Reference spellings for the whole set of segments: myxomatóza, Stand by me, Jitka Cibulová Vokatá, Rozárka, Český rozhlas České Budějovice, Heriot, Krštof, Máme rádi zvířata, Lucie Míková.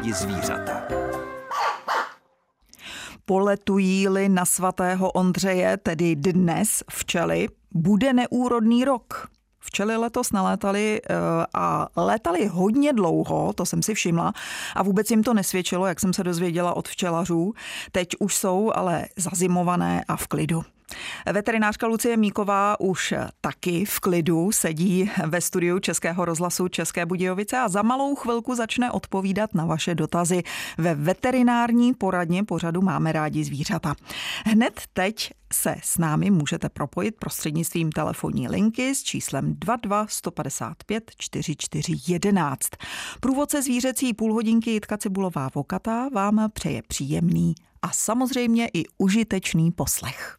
rádi zvířata. Poletují-li na svatého Ondřeje, tedy dnes včely, bude neúrodný rok. Včely letos nalétaly a létaly hodně dlouho, to jsem si všimla, a vůbec jim to nesvědčilo, jak jsem se dozvěděla od včelařů. Teď už jsou ale zazimované a v klidu. Veterinářka Lucie Míková už taky v klidu sedí ve studiu Českého rozhlasu České Budějovice a za malou chvilku začne odpovídat na vaše dotazy ve veterinární poradně pořadu Máme rádi zvířata. Hned teď se s námi můžete propojit prostřednictvím telefonní linky s číslem 22 155 44 11. Průvodce zvířecí půlhodinky Jitka Cibulová Vokatá vám přeje příjemný a samozřejmě i užitečný poslech.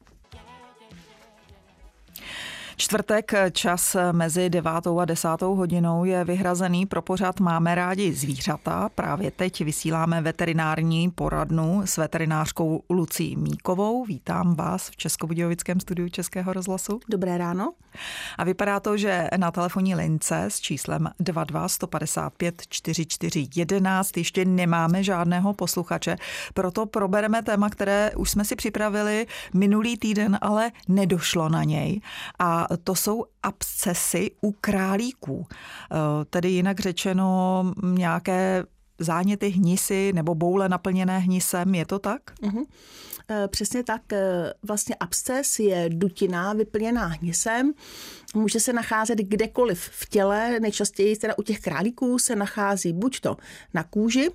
Čtvrtek, čas mezi 9. a 10. hodinou je vyhrazený pro pořad Máme rádi zvířata. Právě teď vysíláme veterinární poradnu s veterinářkou Lucí Míkovou. Vítám vás v Českobudějovickém studiu Českého rozhlasu. Dobré ráno. A vypadá to, že na telefonní lince s číslem 22 155 44 11 ještě nemáme žádného posluchače. Proto probereme téma, které už jsme si připravili minulý týden, ale nedošlo na něj. A to jsou abscesy u králíků, tedy jinak řečeno nějaké záněty hnisy nebo boule naplněné hnisem, je to tak? Přesně tak. Vlastně absces je dutina vyplněná hnisem. Může se nacházet kdekoliv v těle, nejčastěji teda u těch králíků se nachází buď to na kůži,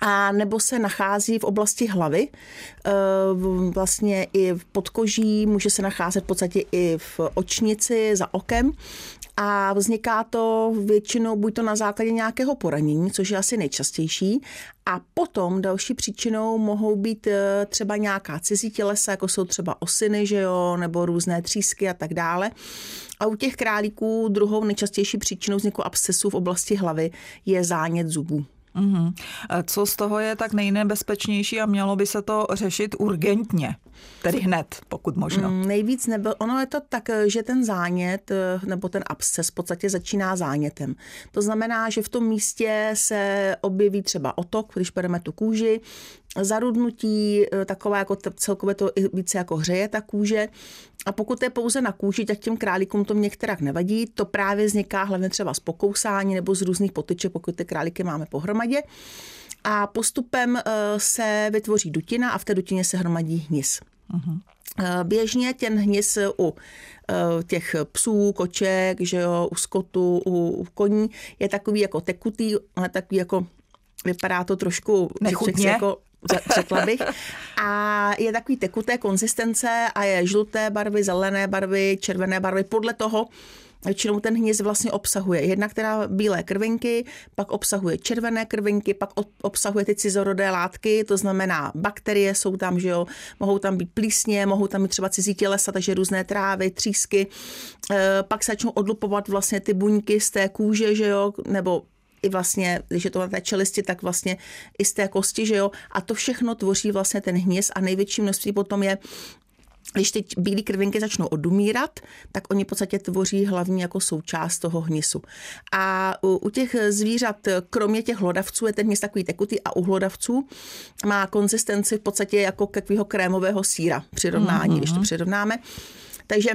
a nebo se nachází v oblasti hlavy, vlastně i v podkoží, může se nacházet v podstatě i v očnici, za okem. A vzniká to většinou buď to na základě nějakého poranění, což je asi nejčastější. A potom další příčinou mohou být třeba nějaká cizí tělesa, jako jsou třeba osiny, že jo, nebo různé třísky a tak dále. A u těch králíků druhou nejčastější příčinou vzniku abscesu v oblasti hlavy je zánět zubů. Co z toho je tak nejnebezpečnější a mělo by se to řešit urgentně, tedy hned, pokud možno? Nejvíc nebyl. Ono je to tak, že ten zánět nebo ten absces v podstatě začíná zánětem. To znamená, že v tom místě se objeví třeba otok, když bereme tu kůži, zarudnutí, taková jako celkově to více jako hřeje ta kůže. A pokud je pouze na kůži, tak těm králíkům to některak nevadí. To právě vzniká hlavně třeba z pokousání nebo z různých potyček, pokud ty králíky máme pohromadě. A postupem se vytvoří dutina a v té dutině se hromadí hnis. Běžně ten hnis u těch psů, koček, že jo, u skotu, u koní je takový jako tekutý, ale takový jako vypadá to trošku nechutně, jako řekla bych. A je takový tekuté konzistence a je žluté barvy, zelené barvy, červené barvy. Podle toho většinou ten hnis vlastně obsahuje jednak teda bílé krvinky, pak obsahuje červené krvinky, pak obsahuje ty cizorodé látky, to znamená bakterie jsou tam, že jo, mohou tam být plísně, mohou tam být třeba cizí tělesa, takže různé trávy, třísky. Pak se začnou odlupovat vlastně ty buňky z té kůže, že jo, nebo i vlastně, když je to na té čelisti, tak vlastně i z té kosti, že jo. A to všechno tvoří vlastně ten hnis a největší množství potom je, když ty bílé krvinky začnou odumírat, tak oni v podstatě tvoří hlavní jako součást toho hnisu. A u těch zvířat, kromě těch hlodavců, je ten hnis takový tekutý a u hlodavců má konzistenci v podstatě jako takového krémového sýra přirovnání, když to přirovnáme. Takže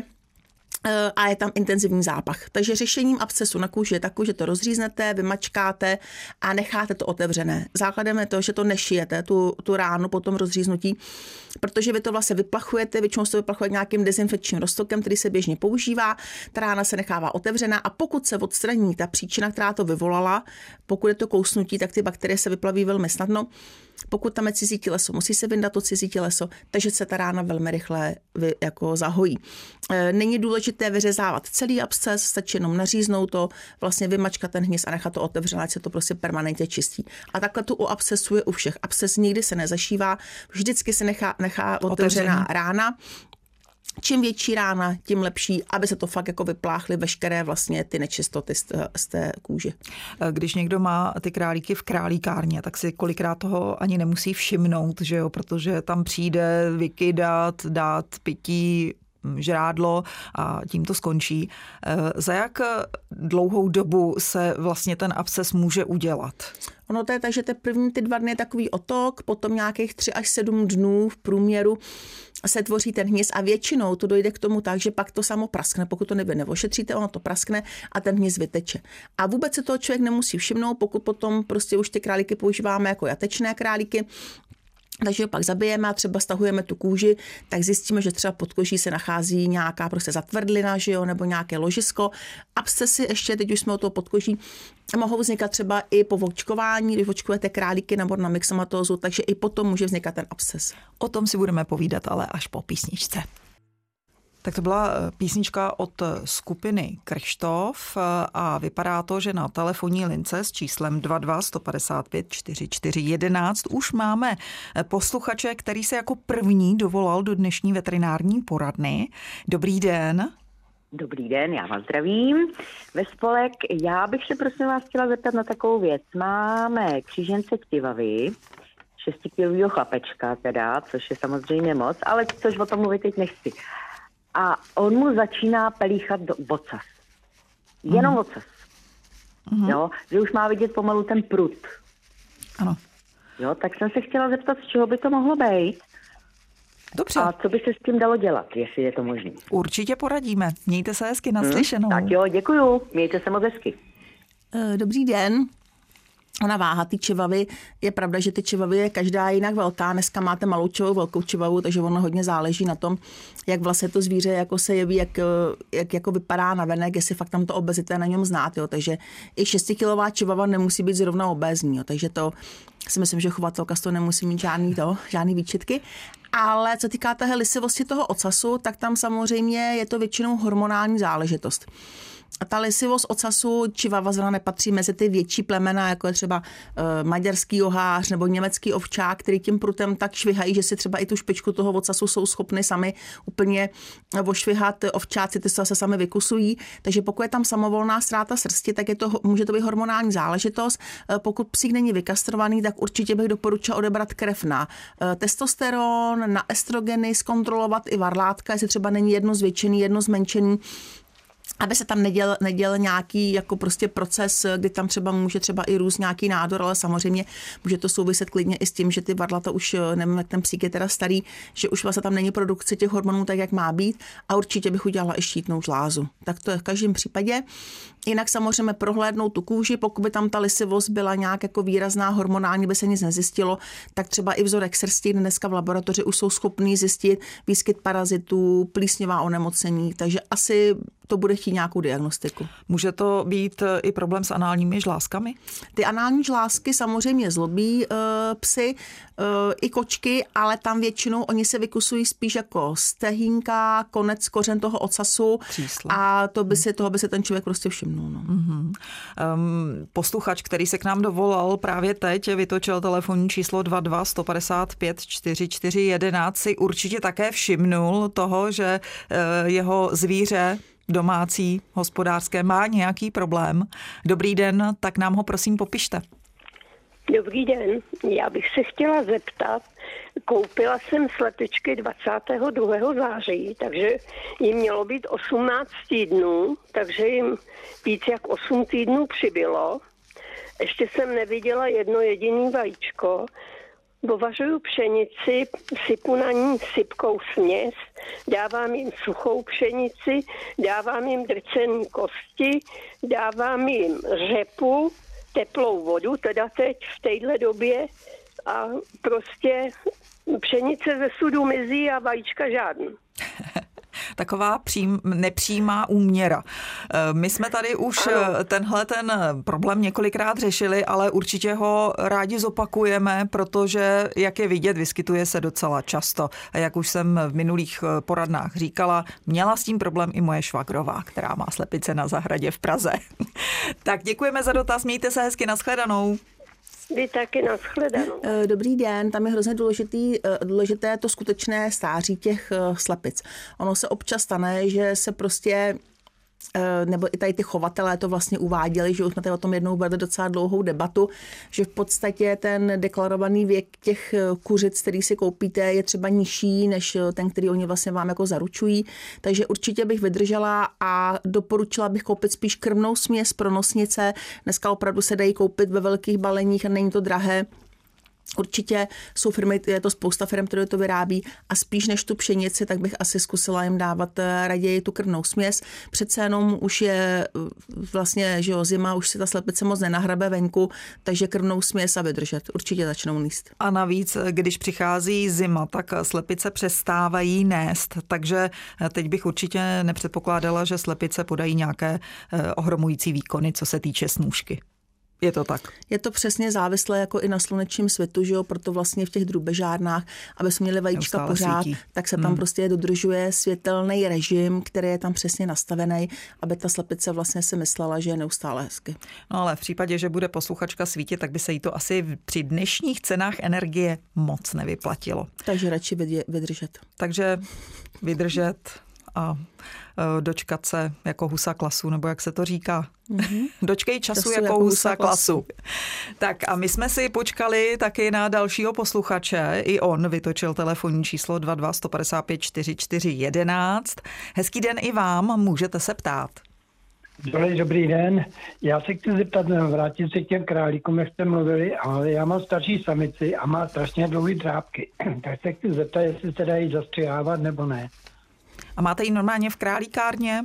a je tam intenzivní zápach. Takže řešením abscesu na kůži je takové, že to rozříznete, vymačkáte a necháte to otevřené. Základem je to, že to nešijete, tu ránu po tom rozříznutí, protože vy to vlastně vyplachujete, většinou se to vyplachuje nějakým dezinfekčním roztokem, který se běžně používá, ta rána se nechává otevřená a pokud se odstraní ta příčina, která to vyvolala, pokud je to kousnutí, tak ty bakterie se vyplaví velmi snadno. Pokud tam je cizí těleso, musí se vyndat to cizí těleso, takže se ta rána velmi rychle jako zahojí. Není důležité vyřezávat celý absces, stačí jenom naříznout to, vlastně vymačkat ten hnis a nechat to otevřené, ať se to prostě permanentně čistí. A takhle to u abscesu je u všech. Absces nikdy se nezašívá, vždycky se nechá otevřená rána. Čím větší rána, tím lepší, aby se to fakt jako vypláchly veškeré vlastně ty nečistoty z té kůže. Když někdo má ty králíky v králíkárně, tak si kolikrát toho ani nemusí všimnout, že jo, protože tam přijde vykydat, dát pití, žrádlo a tím to skončí. Za jak dlouhou dobu se vlastně ten absces může udělat? Ono to je tak, že první ty 2 dny je takový otok, potom nějakých 3 až 7 dnů v průměru se tvoří ten hnis a většinou to dojde k tomu tak, že pak to samo praskne. Pokud to neošetříte, ono to praskne a ten hnis vyteče. A vůbec se toho člověk nemusí všimnout, pokud potom prostě už ty králíky používáme jako jatečné králíky. Takže ho pak zabijeme a třeba stahujeme tu kůži, tak zjistíme, že třeba pod koží se nachází nějaká prostě zatvrdlina, že jo, nebo nějaké ložisko. Abscesy ještě, teď už jsme o toho podkoží, mohou vznikat třeba i po vočkování, když vočkujete králíky na myxomatózu, takže i potom může vznikat ten absces. O tom si budeme povídat, ale až po písničce. Tak to byla písnička od skupiny Krštof a vypadá to, že na telefonní lince s číslem 22 155 44 11 už máme posluchače, který se jako první dovolal do dnešní veterinární poradny. Dobrý den. Dobrý den, já vás zdravím. Ve spolek, já bych se prosím vás chtěla zeptat na takovou věc. Máme křížence ktivavy, 6kilovýho chlapečka teda, což je samozřejmě moc, ale což o tom mluvit teď nechci. A on mu začíná pelíchat ocas. Jenom ocas. Jo, že už má vidět pomalu ten prut. Ano. Jo, tak jsem se chtěla zeptat, z čeho by to mohlo být. Dobře. A co by se s tím dalo dělat, jestli je to možné. Určitě poradíme. Mějte se hezky, naslyšenou. Tak jo, děkuju. Mějte se moc hezky. Dobrý den. Ona váha ty čivavy, je pravda, že ty čivavy je každá jinak velká. Dneska máte malou čivavu, velkou čivavu, takže ono hodně záleží na tom, jak vlastně to zvíře jako se jeví, jak jako vypadá navenek, jestli fakt tam to obezité na něm znát. Jo. Takže i 6kilová čivava nemusí být zrovna obézní. Jo. Takže to si myslím, že chovatelka z toho nemusí mít žádný výčitky. Ale co týká té lisivosti toho ocasu, tak tam samozřejmě je to většinou hormonální záležitost. A ta lisivost ocasu čivava zrovna nepatří mezi ty větší plemena, jako je třeba maďarský ohář nebo německý ovčák, který tím prutem tak švihají, že si třeba i tu špičku toho ocasu jsou schopny sami úplně ošvihat. Ovčáci ty se sami vykusují. Takže pokud je tam samovolná ztráta srsti, tak může to být hormonální záležitost. Pokud psík není vykastrovaný, tak určitě bych doporučila odebrat krev na testosteron, na estrogeny, zkontrolovat i varlátka, jestli třeba není jedno zvětšený, jedno zmenšený, aby se tam neděl nějaký jako prostě proces, kdy tam třeba může třeba i růst nějaký nádor, ale samozřejmě může to souviset klidně i s tím, že ty varlata už, nevím, jak ten psík je teda starý, že už vlastně tam není produkce těch hormonů tak, jak má být, a určitě bych udělala i štítnou žlázu. Tak to je v každém případě. Jinak samozřejmě prohlédnout tu kůži, pokud by tam ta lisivost byla nějak jako výrazná, hormonální by se nic nezjistilo, tak třeba i vzorek srsti, dneska v laboratoři už jsou schopní zjistit výskyt parazitů, plísňová onemocnění, takže asi to bude chtít nějakou diagnostiku. Může to být i problém s análními žlázkami? Ty anální žlázky samozřejmě zlobí psy i kočky, ale tam většinou oni se vykusují spíš jako stehínka, konec, kořen toho ocasu. Přísla. A to by toho by se ten člověk prostě všimnul. No. Posluchač, který se k nám dovolal právě teď, vytočil telefonní číslo 22 155 44 11, si určitě také všimnul toho, že jeho zvíře domácí, hospodářské má nějaký problém. Dobrý den, tak nám ho prosím popište. Dobrý den, já bych se chtěla zeptat, koupila jsem slepečky 22. září, takže jim mělo být 18 týdnů, takže jim víc jak 8 týdnů přibylo. Ještě jsem neviděla jedno jediné vajíčko. Povařuju pšenici, sypu na ní sypkou směs, dávám jim suchou pšenici, dávám jim drcený kosti, dávám jim řepu, teplou vodu, teda teď v téhle době, a prostě pšenice ze sudu mizí a vajíčka žádný. Taková nepřímá úměra. My jsme tady už tenhle problém několikrát řešili, ale určitě ho rádi zopakujeme, protože, jak je vidět, vyskytuje se docela často. A jak už jsem v minulých poradnách říkala, měla s tím problém i moje švagrová, která má slepice na zahradě v Praze. Tak děkujeme za dotaz, mějte se hezky, nashledanou. Vy taky, nashledanou. Dobrý den, tam je hrozně důležité to skutečné stáří těch slepic. Ono se občas stane, že se prostě nebo i tady ty chovatelé to vlastně uváděli, že už jsme tady o tom jednou vedli docela dlouhou debatu, že v podstatě ten deklarovaný věk těch kuřic, který si koupíte, je třeba nižší než ten, který oni vlastně vám jako zaručují. Takže určitě bych vydržela a doporučila bych koupit spíš krmnou směs pro nosnice. Dneska opravdu se dají koupit ve velkých baleních a není to drahé. Určitě jsou firmy, je to spousta firm, které to vyrábí a spíš než tu pšenici, tak bych asi zkusila jim dávat raději tu krmnou směs. Přece jenom už je vlastně, že jo, zima, už si ta slepice moc nenahrabe venku, takže krmnou směs a vydržet. Určitě začnou níst. A navíc, když přichází zima, tak slepice přestávají nést, takže teď bych určitě nepředpokládala, že slepice podají nějaké ohromující výkony, co se týče snůšky. Je to tak. Je to přesně závislé jako i na slunečním světu, že jo, proto vlastně v těch drůbežárnách, aby jsme měli vajíčka pořád, svítí. Tak se tam prostě dodržuje světelný režim, který je tam přesně nastavený, aby ta slepice vlastně si myslela, že je neustále hezky. No ale v případě, že bude posluchačka svítit, tak by se jí to asi při dnešních cenách energie moc nevyplatilo. Takže radši vydržet. Takže vydržet a dočkat se jako husa klasu, nebo jak se to říká. Mm-hmm. Dočkej času jako husa klasu. Tak a my jsme si počkali taky na dalšího posluchače. I on vytočil telefonní číslo 22 155 44 11. Hezký den i vám, můžete se ptát. Dobrý den. Já se chci zeptat, vrátit se k těm králíkům, jak jste mluvili, ale já mám starší samici a má strašně dlouhý drápky. Tak se chci zeptat, jestli se dají zastřihávat nebo ne. A máte ji normálně v králíkárně?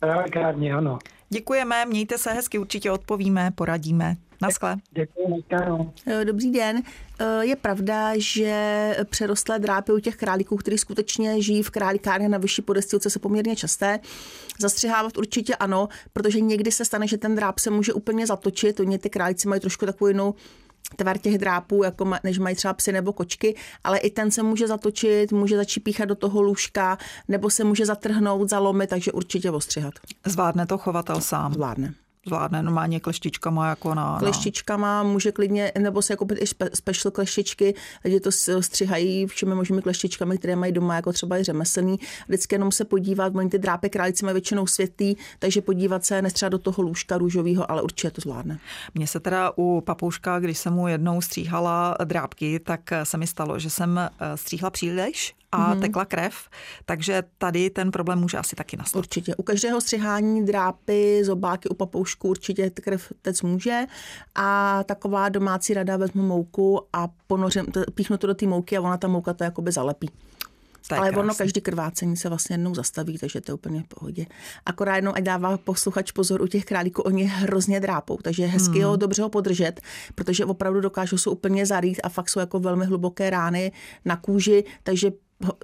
Králíkárně, ano. Děkujeme, mějte se hezky, určitě odpovíme, poradíme. Naschle. Děkuji, ano. Dobrý den. Je pravda, že přerostlé drápy u těch králíků, kteří skutečně žijí v králíkárně na vyšší podestýlce, se poměrně časté. Zastřihávat určitě ano, protože někdy se stane, že ten dráp se může úplně zatočit. Oni ty králíci mají trošku takovou jinou tvar těch drápů, jako než mají třeba psy nebo kočky, ale i ten se může zatočit, může začít píchat do toho lůžka, nebo se může zatrhnout, zalomit, takže určitě ostřihat. Zvládne to chovatel sám? Zvládne. Zvládne normálně kleštičkama jako na... Kleštičkama může klidně, nebo se koupit i special kleštičky, lidi to střihají všemi možnými kleštičkami, které mají doma, jako třeba i řemeslný. Vždycky jenom se podívat, oni ty drápy králíci mají většinou světlý, takže podívat se nestřeba do toho lůžka růžového, ale určitě to zvládne. Mně se teda u papouška, když jsem mu jednou stříhala drápky, tak se mi stalo, že jsem stříhla příliš a tekla krev, takže tady ten problém může asi taky nastat. Určitě. U každého střihání drápy, zobáky, u papoušku určitě krev tec může a taková domácí rada, vezmu mouku a píchnu to do té mouky a ona ta mouka to jakoby zalepí. Ale krásný. Ono každý krvácení se vlastně jednou zastaví, takže to je úplně v pohodě. Akorát jednou, ať dává posluchač pozor, u těch králíků oni hrozně drápou, takže hezky ho dobře ho podržet, protože opravdu dokážou se úplně zarýt a fakt jsou jako velmi hluboké rány na kůži, takže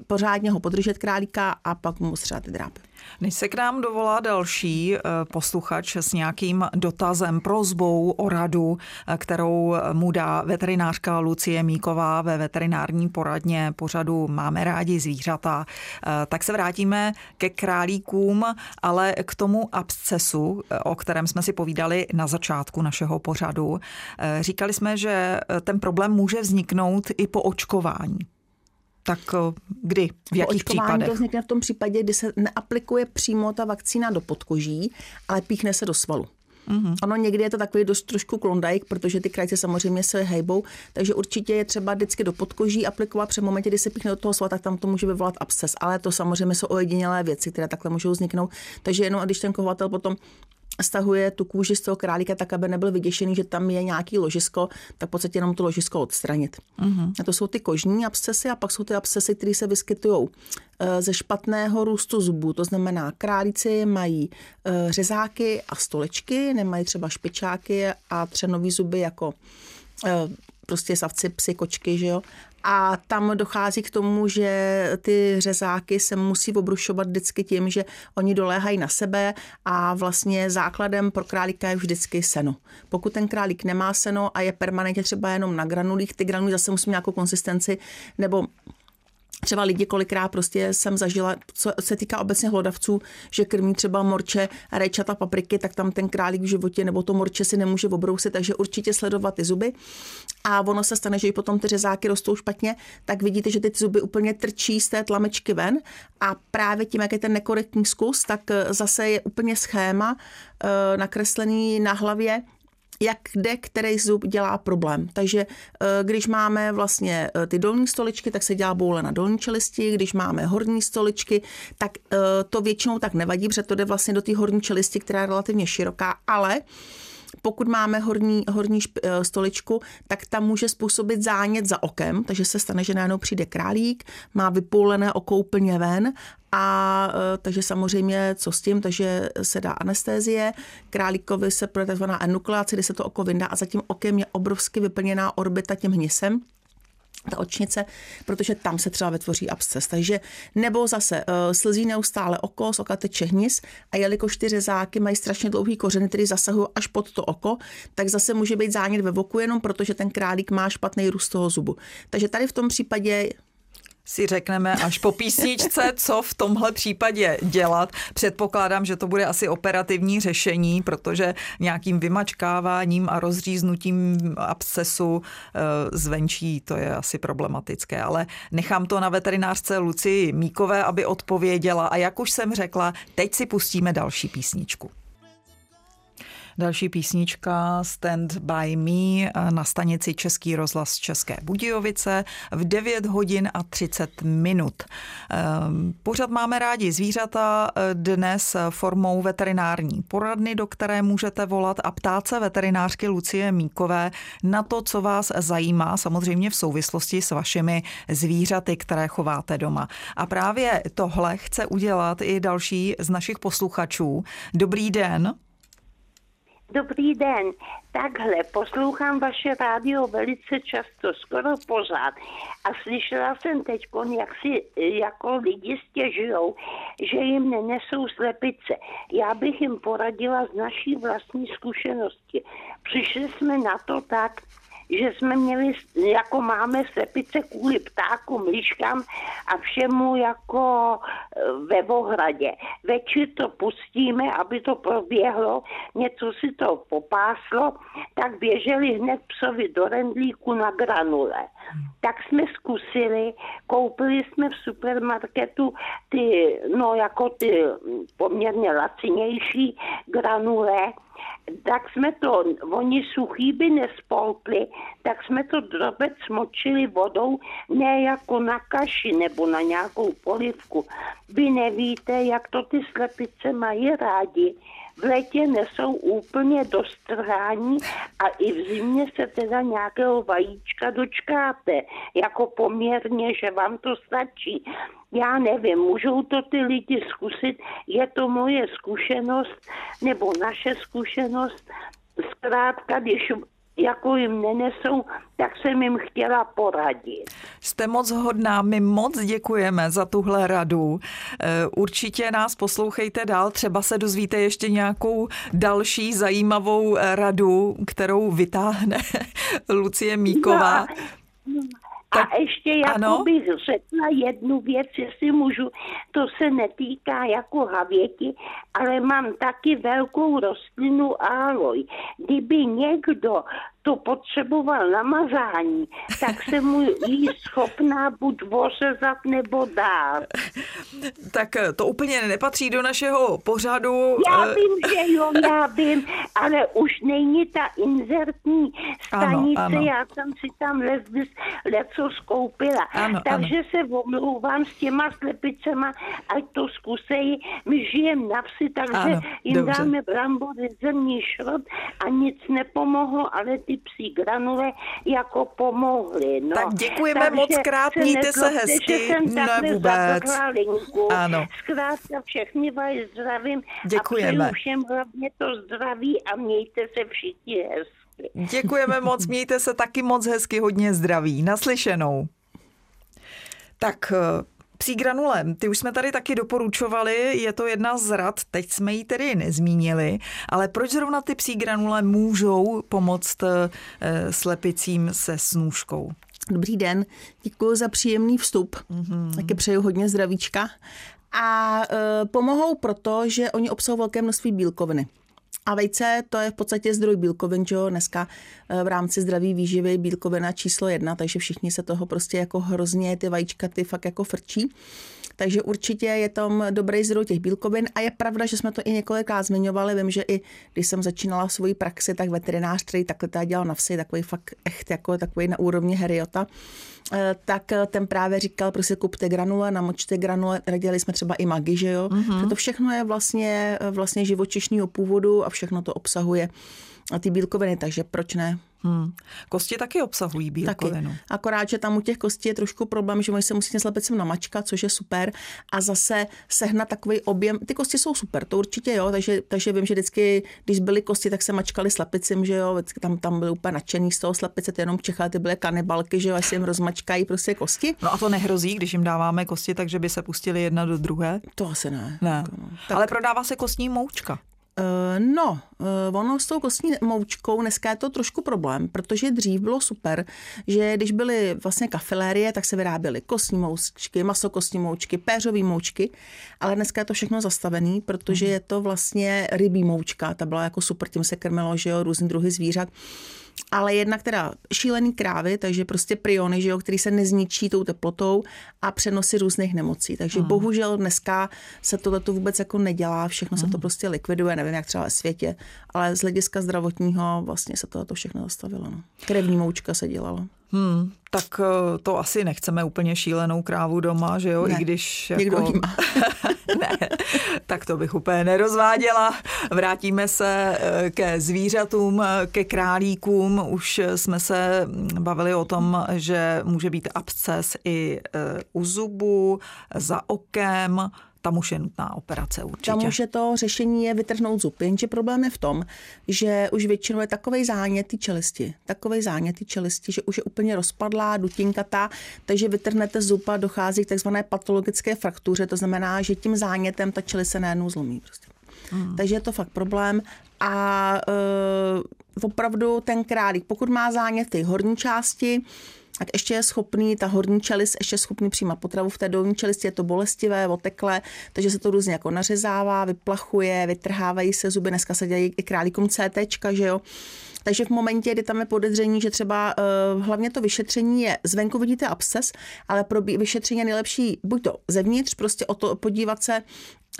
pořádně ho podržet králíka a pak mu střelat ty drápy. Než se k nám dovolá další posluchač s nějakým dotazem, prosbou o radu, kterou mu dá veterinářka Lucie Míková ve veterinární poradně pořadu Máme rádi zvířata, tak se vrátíme ke králíkům, ale k tomu abscesu, o kterém jsme si povídali na začátku našeho pořadu. Říkali jsme, že ten problém může vzniknout i po očkování. Tak kdy? V jakých případech? To vznikne v tom případě, kdy se neaplikuje přímo ta vakcína do podkoží, ale píchne se do svalu. Mm-hmm. Ono někdy je to takový dost trošku klondajk, protože ty krajce samozřejmě se hejbou, takže určitě je třeba vždycky do podkoží aplikovat, při momentě, kdy se píchne do toho svala, tak tam to může vyvolat absces, ale to samozřejmě jsou ojedinělé věci, které takhle můžou vzniknout. Takže jenom když ten chovatel potom stahuje tu kůži z toho králíka tak, aby nebyl vyděšený, že tam je nějaký ložisko, tak v podstatě jenom to ložisko odstranit. Mm-hmm. A to jsou ty kožní abscesy a pak jsou ty abscesy, které se vyskytují ze špatného růstu zubů. To znamená, králíci mají řezáky a stolečky, nemají třeba špičáky a třenový zuby jako prostě savci, psi, kočky, že jo. A tam dochází k tomu, že ty řezáky se musí obrušovat vždycky tím, že oni doléhají na sebe a vlastně základem pro králíka je vždycky seno. Pokud ten králík nemá seno a je permanentně třeba jenom na granulích, ty granuly zase musí nějakou konsistenci nebo třeba lidi, kolikrát prostě jsem zažila, co se týká obecně hlodavců, že krmí třeba morče, rajčata, papriky, tak tam ten králík v životě nebo to morče si nemůže obrousit, takže určitě sledovat ty zuby. A ono se stane, že i potom ty řezáky rostou špatně, tak vidíte, že ty zuby úplně trčí z té tlamečky ven a právě tím, jak je ten nekorektní zkus, tak zase je úplně schéma nakreslený na hlavě, jak kde který zub dělá problém. Takže když máme vlastně ty dolní stoličky, tak se dělá boule na dolní čelisti, když máme horní stoličky, tak to většinou tak nevadí, protože to jde vlastně do té horní čelisti, která je relativně široká, ale pokud máme horní stoličku, tak tam může způsobit zánět za okem, takže se stane, že najednou přijde králík, má vypoulené oko úplně ven a takže samozřejmě co s tím, takže se dá anestézie, králíkovi se provede tzv. Enukleace, kdy se to oko vyndá a za tím okem je obrovsky vyplněná orbita tím hnisem, ta očnice, protože tam se třeba vytvoří absces. Takže nebo zase slzí neustále oko, z oka teče hnis a jelikož ty řezáky mají strašně dlouhý kořeny, které zasahují až pod to oko, tak zase může být zánět ve voku jenom protože ten králík má špatný růst toho zubu. Takže tady v tom případě si řekneme až po písničce, co v tomhle případě dělat. Předpokládám, že to bude asi operativní řešení, protože nějakým vymačkáváním a rozříznutím abscesu zvenčí to je asi problematické. Ale nechám to na veterinářce Lucii Míkové, aby odpověděla. A jak už jsem řekla, teď si pustíme další písničku. Další písnička Stand by me na stanici Český rozhlas České Budějovice v 9 hodin a 30 minut. Pořad Máme rádi zvířata dnes formou veterinární poradny, do které můžete volat a ptát se veterinářky Lucie Míkové na to, co vás zajímá, samozřejmě v souvislosti s vašimi zvířaty, které chováte doma. A právě tohle chce udělat i další z našich posluchačů. Dobrý den. Dobrý den, takhle poslouchám vaše rádio velice často, skoro pořád a slyšela jsem teď, jak si jako lidi stěžujou, že jim nenesou slepice. Já bych jim poradila z naší vlastní zkušenosti. Přišli jsme na to tak, že jsme měli, jako máme slepice kvůli ptákům, liškám a všemu jako ve Vohradě. Večer to pustíme, aby to proběhlo, něco si to popáslo, tak běželi hned psovi do rendlíku na granule. Tak jsme zkusili, koupili jsme v supermarketu ty, no jako ty poměrně lacinější granule, tak jsme to, oni suchý by nespolkli, tak jsme to drobec močili vodou, ne jako na kaši nebo na nějakou polivku. Vy nevíte, jak to ty slepice mají rádi. V létě nesou úplně do strhání a i v zimě se teda nějakého vajíčka dočkáte, jako poměrně, že vám to stačí. Já nevím, můžou to ty lidi zkusit, je to moje zkušenost, nebo naše zkušenost. Zkrátka, když jako jim nenesou, tak jsem jim chtěla poradit. Jste moc hodná, my moc děkujeme za tuhle radu. Určitě nás poslouchejte dál, třeba se dozvíte ještě nějakou další zajímavou radu, kterou vytáhne Lucie Míková. No. A ještě jako bych řekla jednu věc, jestli můžu, to se netýká jako havěti, ale mám taky velkou rostlinu aloj. Kdyby někdo to potřeboval namazání, tak se mu jí schopná buď ořezat nebo dát. Tak to úplně nepatří do našeho pořadu. Já vím, že jo, já vím, ale už není ta inzertní stanice, ano. Já jsem si tam leco skoupila. Ano, takže ano. Se omlouvám s těma slepicema, ať to zkusejí. My žijeme na vsi, takže ano, jim dobře. Dáme brambory, zemní šrot a nic nepomohlo, ale ty psí granule jako pomohly. No. Tak děkujeme takže moc krát, mějte se hezky. Že jsem takhle zavrhla linku. Ano. Zkrátka všechny vás zdravím. Děkujeme. A všem hlavně to zdraví a mějte se všichni hezky. Děkujeme moc, mějte se taky moc hezky, hodně zdraví. Naslyšenou. Tak psí granule, ty už jsme tady taky doporučovali, je to jedna z rad, teď jsme ji tedy nezmínili, ale proč zrovna ty psí granule můžou pomoct slepicím se snůškou? Dobrý den, děkuji za příjemný vstup, taky přeju hodně zdravíčka. A pomohou proto, že oni obsahují velké množství bílkoviny. A vejce, to je v podstatě zdroj bílkovin, že jo, dneska v rámci zdraví výživy bílkovina číslo 1, takže všichni se toho prostě jako hrozně, ty vajíčka, ty fakt jako frčí. Takže určitě je tam dobrý zdroj těch bílkovin a je pravda, že jsme to i několikrát zmiňovali. Vím, že i když jsem začínala svoji praxi, tak veterinář, který takhle dělal na vsi, takový fakt echt, jako takový na úrovni Heriota, tak ten právě říkal, prostě kupte granule, namočte granule, radili jsme třeba i Magi, že jo? Protože to všechno je vlastně živočišního původu a všechno to obsahuje a ty bílkoviny, takže proč ne? Kosti taky obsahují bílkovinu. Taky. Akorát, že tam u těch kostí je trošku problém, že oni se musí slepecem namačkat, což je super, a zase sehnat takový objem. Ty kosti jsou super, to určitě jo, takže vím, že vždycky, když byly kosti, tak se mačkali slepicem, že jo, tam byly úplně nadšený z toho slepice, ty jenom v Čechách, ty byly kanibalky, že jo, asi jim rozmačkají prostě kosti. No a to nehrozí, když jim dáváme kosti, takže by se pustili jedna do druhé? To asi ne. Tak. Ale prodává se kostní moučka. No, ono s tou kostní moučkou dneska je to trošku problém, protože dřív bylo super, že když byly vlastně kafilérie, tak se vyráběly kostní moučky, masokostní moučky, péřový moučky, ale dneska je to všechno zastavený, protože je to vlastně rybí moučka, ta byla jako super, tím se krmilo, že jo, různý druhy zvířat. Ale jednak teda šílený krávy, takže prostě priony, že jo, který se nezničí tou teplotou a přenosy různých nemocí. Takže bohužel dneska se tohleto vůbec jako nedělá, všechno se to prostě likviduje, nevím jak třeba ve světě, ale z hlediska zdravotního vlastně se tohleto všechno zastavilo. No. Krevní moučka se dělala. Tak to asi nechceme úplně šílenou krávu doma, že jo? Ne, i když jako... někdo jí má. Ne, tak to bych úplně nerozváděla. Vrátíme se ke zvířatům, ke králíkům. Už jsme se bavili o tom, že může být absces i u zubu, za okem. Tam už je nutná operace určitě. Tam už je to řešení je vytrhnout zub, jenže problém je v tom, že už většinou je takovej zánět té čelisti, že už je úplně rozpadlá, dutinkatá, takže vytrhnete zuba, dochází k takzvané patologické fraktuře, to znamená, že tím zánětem ta čelist se najednou zlomí prostě. Takže je to fakt problém a opravdu ten králík, pokud má záněty horní části, tak ještě je schopný, ta horní čelist ještě je schopný přijímat potravu, v té dolní čelisti je to bolestivé, oteklé, takže se to různě jako nařezává, vyplachuje, vytrhávají se zuby, dneska se dělají i králíkům CTčka, že jo. Takže v momentě, kdy tam je podezření, že třeba hlavně to vyšetření je, zvenku vidíte absces, ale pro vyšetření je nejlepší buď to zevnitř, prostě o to podívat se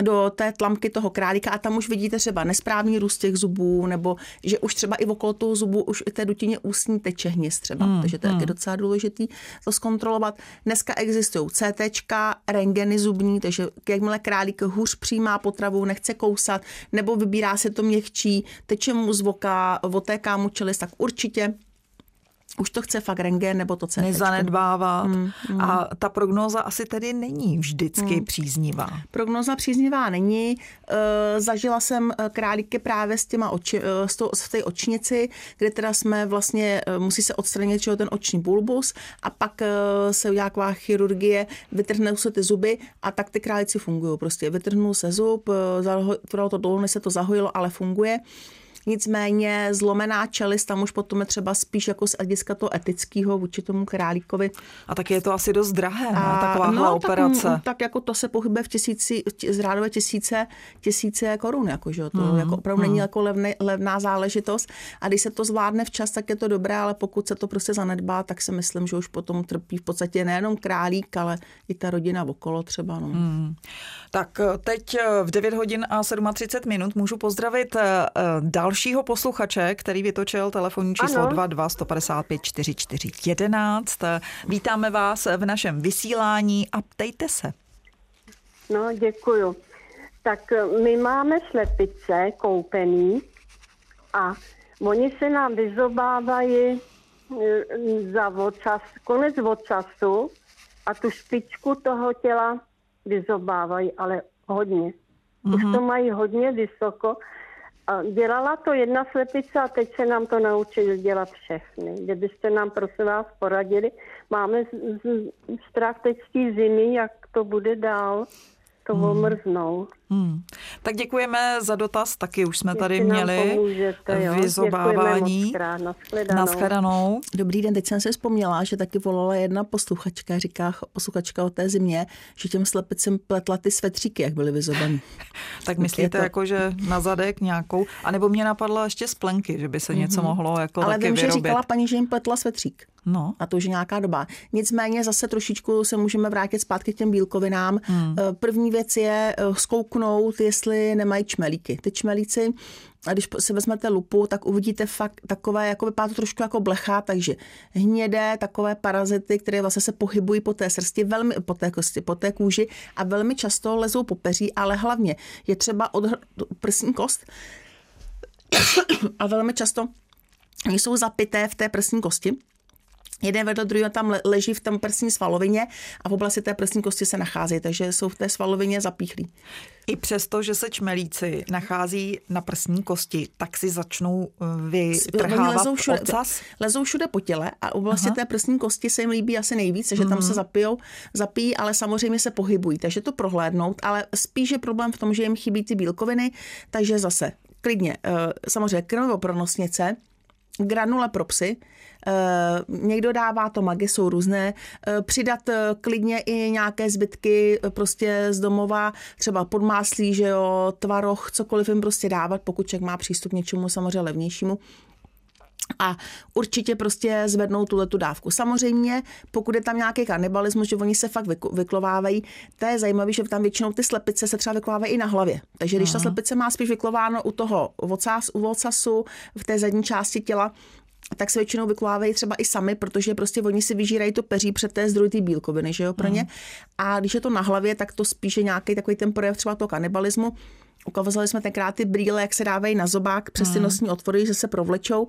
do té tlamky toho králíka a tam už vidíte třeba nesprávný růst těch zubů, nebo že už třeba i okolo toho zubu, už i té dutině ústní teče hnis třeba, takže to je taky docela důležitý to zkontrolovat. Dneska existují CTčka, rentgeny zubní, takže jakmile králík hůř přijímá potravu, nechce kousat, nebo vybírá se to měkčí, teče mu z voka, otéká mu čelist, tak určitě už to chce fakt rentgen nebo to CT. Nezanedbávat. A ta prognóza asi tedy není vždycky příznivá. Prognóza příznivá není. Zažila jsem králíky právě s té očnici, kde teda jsme vlastně, musí se odstranit ten oční bulbus a pak se udělá taková chirurgie, vytrhnou se ty zuby a tak ty králíci fungují. Prostě vytrhnul se zub, trvalo to dlouho, než se to zahojilo, ale funguje. Nicméně zlomená čelist, tam už potom je třeba spíš jako z hlediska toho etického vůči tomu králíkovi. A tak je to asi dost drahé, takováhle operace. Tak jako to se pohybuje v řádově tisíce korun, jakože to jako opravdu není jako levná záležitost. A když se to zvládne včas, tak je to dobré, ale pokud se to prostě zanedbá, tak si myslím, že už potom trpí v podstatě nejenom králík, ale i ta rodina okolo třeba. No. Tak teď v 9 hodin a 37 minut můžu pozdravit dalšího posluchače, který vytočil telefonní číslo 22 155 44 11. Vítáme vás v našem vysílání a ptejte se. No, děkuju. Tak my máme slepice koupený a oni se nám vyzobávají za ocas, konec ocasu a tu špičku toho těla vyzobávají, ale hodně. Už to mají hodně vysoko. A dělala to jedna slepice a teď se nám to naučili dělat všechny. Kdybyste nám, prosím vás, poradili. Máme strach teď z té zimy, jak to bude dál, to omrznou. Tak děkujeme za dotaz, taky už jsme tady měli vyzobávání. Nashledanou. Dobrý den, teď jsem si vzpomněla, že taky volala jedna posluchačka, říká posluchačka o té zimě, že těm slepicím pletla ty svetříky, jak byly vyzobaný. Tak myslíte to... jako, že na zadek nějakou, anebo mě napadla ještě splenky, že by se něco mohlo jako ale taky vím, vyrobit. Ale vím, že říkala paní, že jim pletla svetřík. No. A to už je nějaká doba. Nicméně zase trošičku se můžeme vrátit zpátky k těm bílkovinám. První věc je zkouknout, jestli nemají čmelíky. Ty čmelíci, a když si vezmete lupu, tak uvidíte fakt takové, jako vypadá to trošku jako blecha, takže hnědé, takové parazity, které vlastně se pohybují po té srsti, velmi, po té kosti, po té kůži a velmi často lezou po peří, ale hlavně je třeba od prsní kost a velmi často jsou zapité v té prsní kosti. Jeden vedle druhého tam leží v tom prsní svalovině a v oblasti té prsní kosti se nachází, takže jsou v té svalovině zapíchlí. I přesto, že se čmelíci nachází na prsní kosti, tak si začnou vytrhávat ocas? Lezou všude po těle a v oblasti té prsní kosti se jim líbí asi nejvíc, že tam se zapíjí, ale samozřejmě se pohybují, takže to prohlédnout, ale spíš je problém v tom, že jim chybí ty bílkoviny, takže zase klidně, samozřejmě krmovopronosnice, granule pro psy, někdo dává tomagy, jsou různé, přidat klidně i nějaké zbytky prostě z domova, třeba podmáslí, že jo, tvaroh, cokoliv jim prostě dávat, pokud člověk má přístup k něčemu samozřejmě levnějšímu. A určitě prostě zvednou tuhletu dávku. Samozřejmě, pokud je tam nějaký kanibalismus, že oni se fakt vyklovávají, to je zajímavé, že tam většinou ty slepice se třeba vyklovávají i na hlavě. Takže když ta slepice má spíš vyklováno u toho ocasu, v té zadní části těla, tak se většinou vyklávají třeba i sami, protože prostě oni si vyžírají to peří před té zdroj té bílkoviny, že jo, pro ně. A když je to na hlavě, tak to spíše nějaký takový ten projev třeba toho kanibalismu. Ukazovali jsme tenkrát ty brýle, jak se dávají na zobák přes ty nosní otvory, že se provlečou.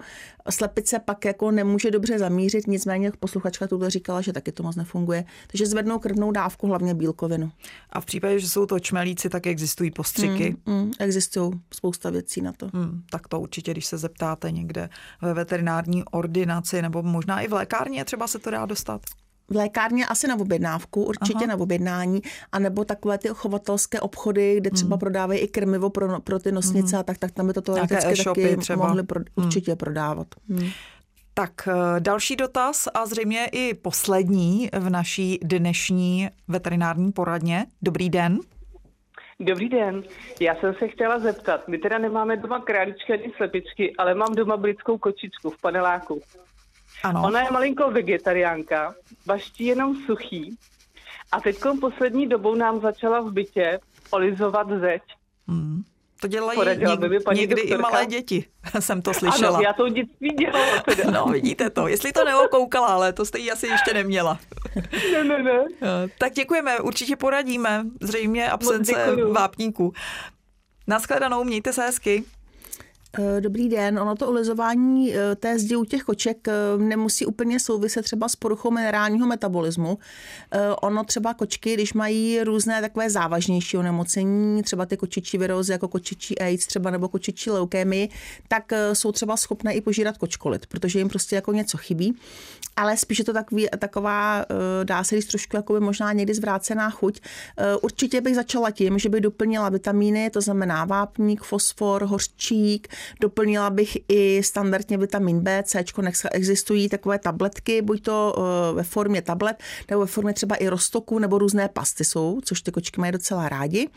Slepice pak jako nemůže dobře zamířit, nicméně posluchačka tuhle říkala, že taky to moc nefunguje. Takže zvednou krvnou dávku, hlavně bílkovinu. A v případě, že jsou to čmelíci, tak existují postřiky? Existují spousta věcí na to. Tak to určitě, když se zeptáte někde ve veterinární ordinaci nebo možná i v lékárně, třeba se to dá dostat? V lékárně asi na objednávku, určitě na objednání, anebo takové ty chovatelské obchody, kde třeba prodávají i krmivo pro ty nosnice a tak tam by to teoreticky taky třeba mohli určitě prodávat. Tak další dotaz a zřejmě i poslední v naší dnešní veterinární poradně. Dobrý den. Dobrý den, já jsem se chtěla zeptat. My teda nemáme doma králíčky ani slepičky, ale mám doma britskou kočičku v paneláku. Ano. Ona je malinko vegetariánka, baští jenom suchý a teďkom poslední dobou nám začala v bytě olizovat zeď. To dělají někdy i malé děti, jsem to slyšela. Ano, já to dětství dělala teda. No, vidíte to, jestli to neokoukala, ale to jste jí asi ještě neměla. Ne. Tak děkujeme, určitě poradíme, zřejmě absence vápníků. Naschledanou, mějte se hezky. Dobrý den, ono to olizování té zdi u těch koček nemusí úplně souviset třeba s poruchou minerálního metabolismu. Ono třeba kočky, když mají různé takové závažnější onemocnění, třeba ty kočičí virózy jako kočičí AIDS třeba nebo kočičí leukémii, tak jsou třeba schopné i požírat kočkolit, protože jim prostě jako něco chybí. Ale spíš je to taková, dá se říct, trošku jakoby možná někdy zvrácená chuť. Určitě bych začala tím, že bych doplnila vitamíny, to znamená vápník, fosfor, hořčík, doplnila bych i standardně vitamin B, C, existují takové tabletky, buď to ve formě tablet, nebo ve formě třeba i roztoku, nebo různé pasty jsou, což ty kočky mají docela rádi.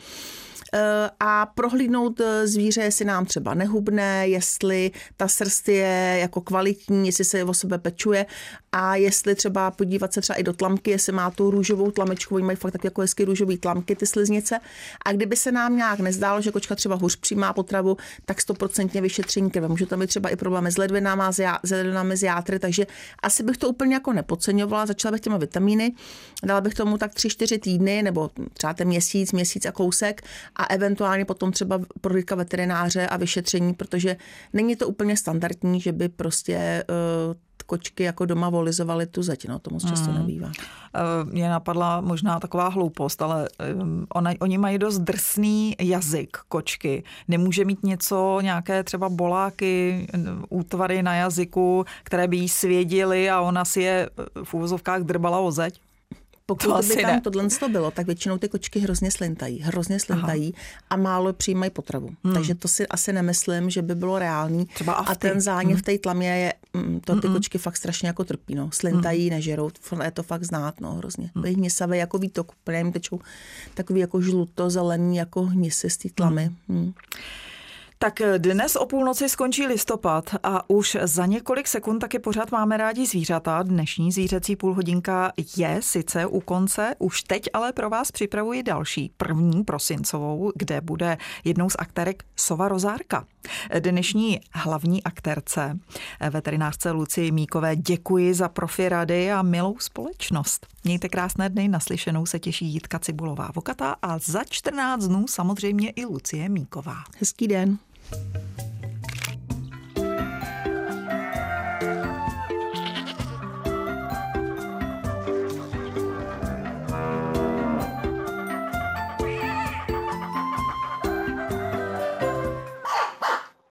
A prohlídnout zvíře, jestli nám třeba nehubne, jestli ta srst je jako kvalitní, jestli se o sebe pečuje a jestli třeba podívat se třeba i do tlamky, jestli má tu růžovou tlamečku, oni mají fakt tak jako hezky růžový tlamky, ty sliznice. A kdyby se nám nějak nezdálo, že kočka třeba hůř přijímá potravu, tak 100% vyšetření krve. Může tam být třeba i problémy s ledvinama, s játry, takže asi bych to úplně jako nepodceňovala, začala bych těma vitamíny, dala bych tomu tak 3-4 týdny nebo třeba ten měsíc a kousek. A eventuálně potom třeba prohlídka veterináře a vyšetření, protože není to úplně standardní, že by prostě kočky jako doma volizovaly tu zeď. No, to moc často nebývá. Mě napadla možná taková hloupost, ale oni mají dost drsný jazyk, kočky. Nemůže mít něco, nějaké třeba boláky, útvary na jazyku, které by jí svědily a ona si je v uvozovkách drbala o zeď? Pokud by tam tohle bylo, tak většinou ty kočky hrozně slintají a málo přijímají potravu. Takže to si asi nemyslím, že by bylo reálný. A ten záněv v té tlamě je, to ty kočky fakt strašně jako trpí, no. Slintají, nežerou, je to fakt znát, no, hrozně. Byly hnisavé jako výtok, protože jim tečou takový jako žluto-zelený jako hnisy z té tlamy. Tak dnes o půlnoci skončí listopad a už za několik sekund taky pořád Máme rádi zvířata. Dnešní zvířecí půlhodinka je sice u konce, už teď ale pro vás připravuji další, první prosincovou, kde bude jednou z aktérek sova Rozárka. Dnešní hlavní aktérce, veterinářce Lucii Míkové, děkuji za profi rady a milou společnost. Mějte krásné dny, naslyšenou se těší Jitka Cibulová Vokatá a za 14 dnů samozřejmě i Lucie Míková. Hezký den. Thank you.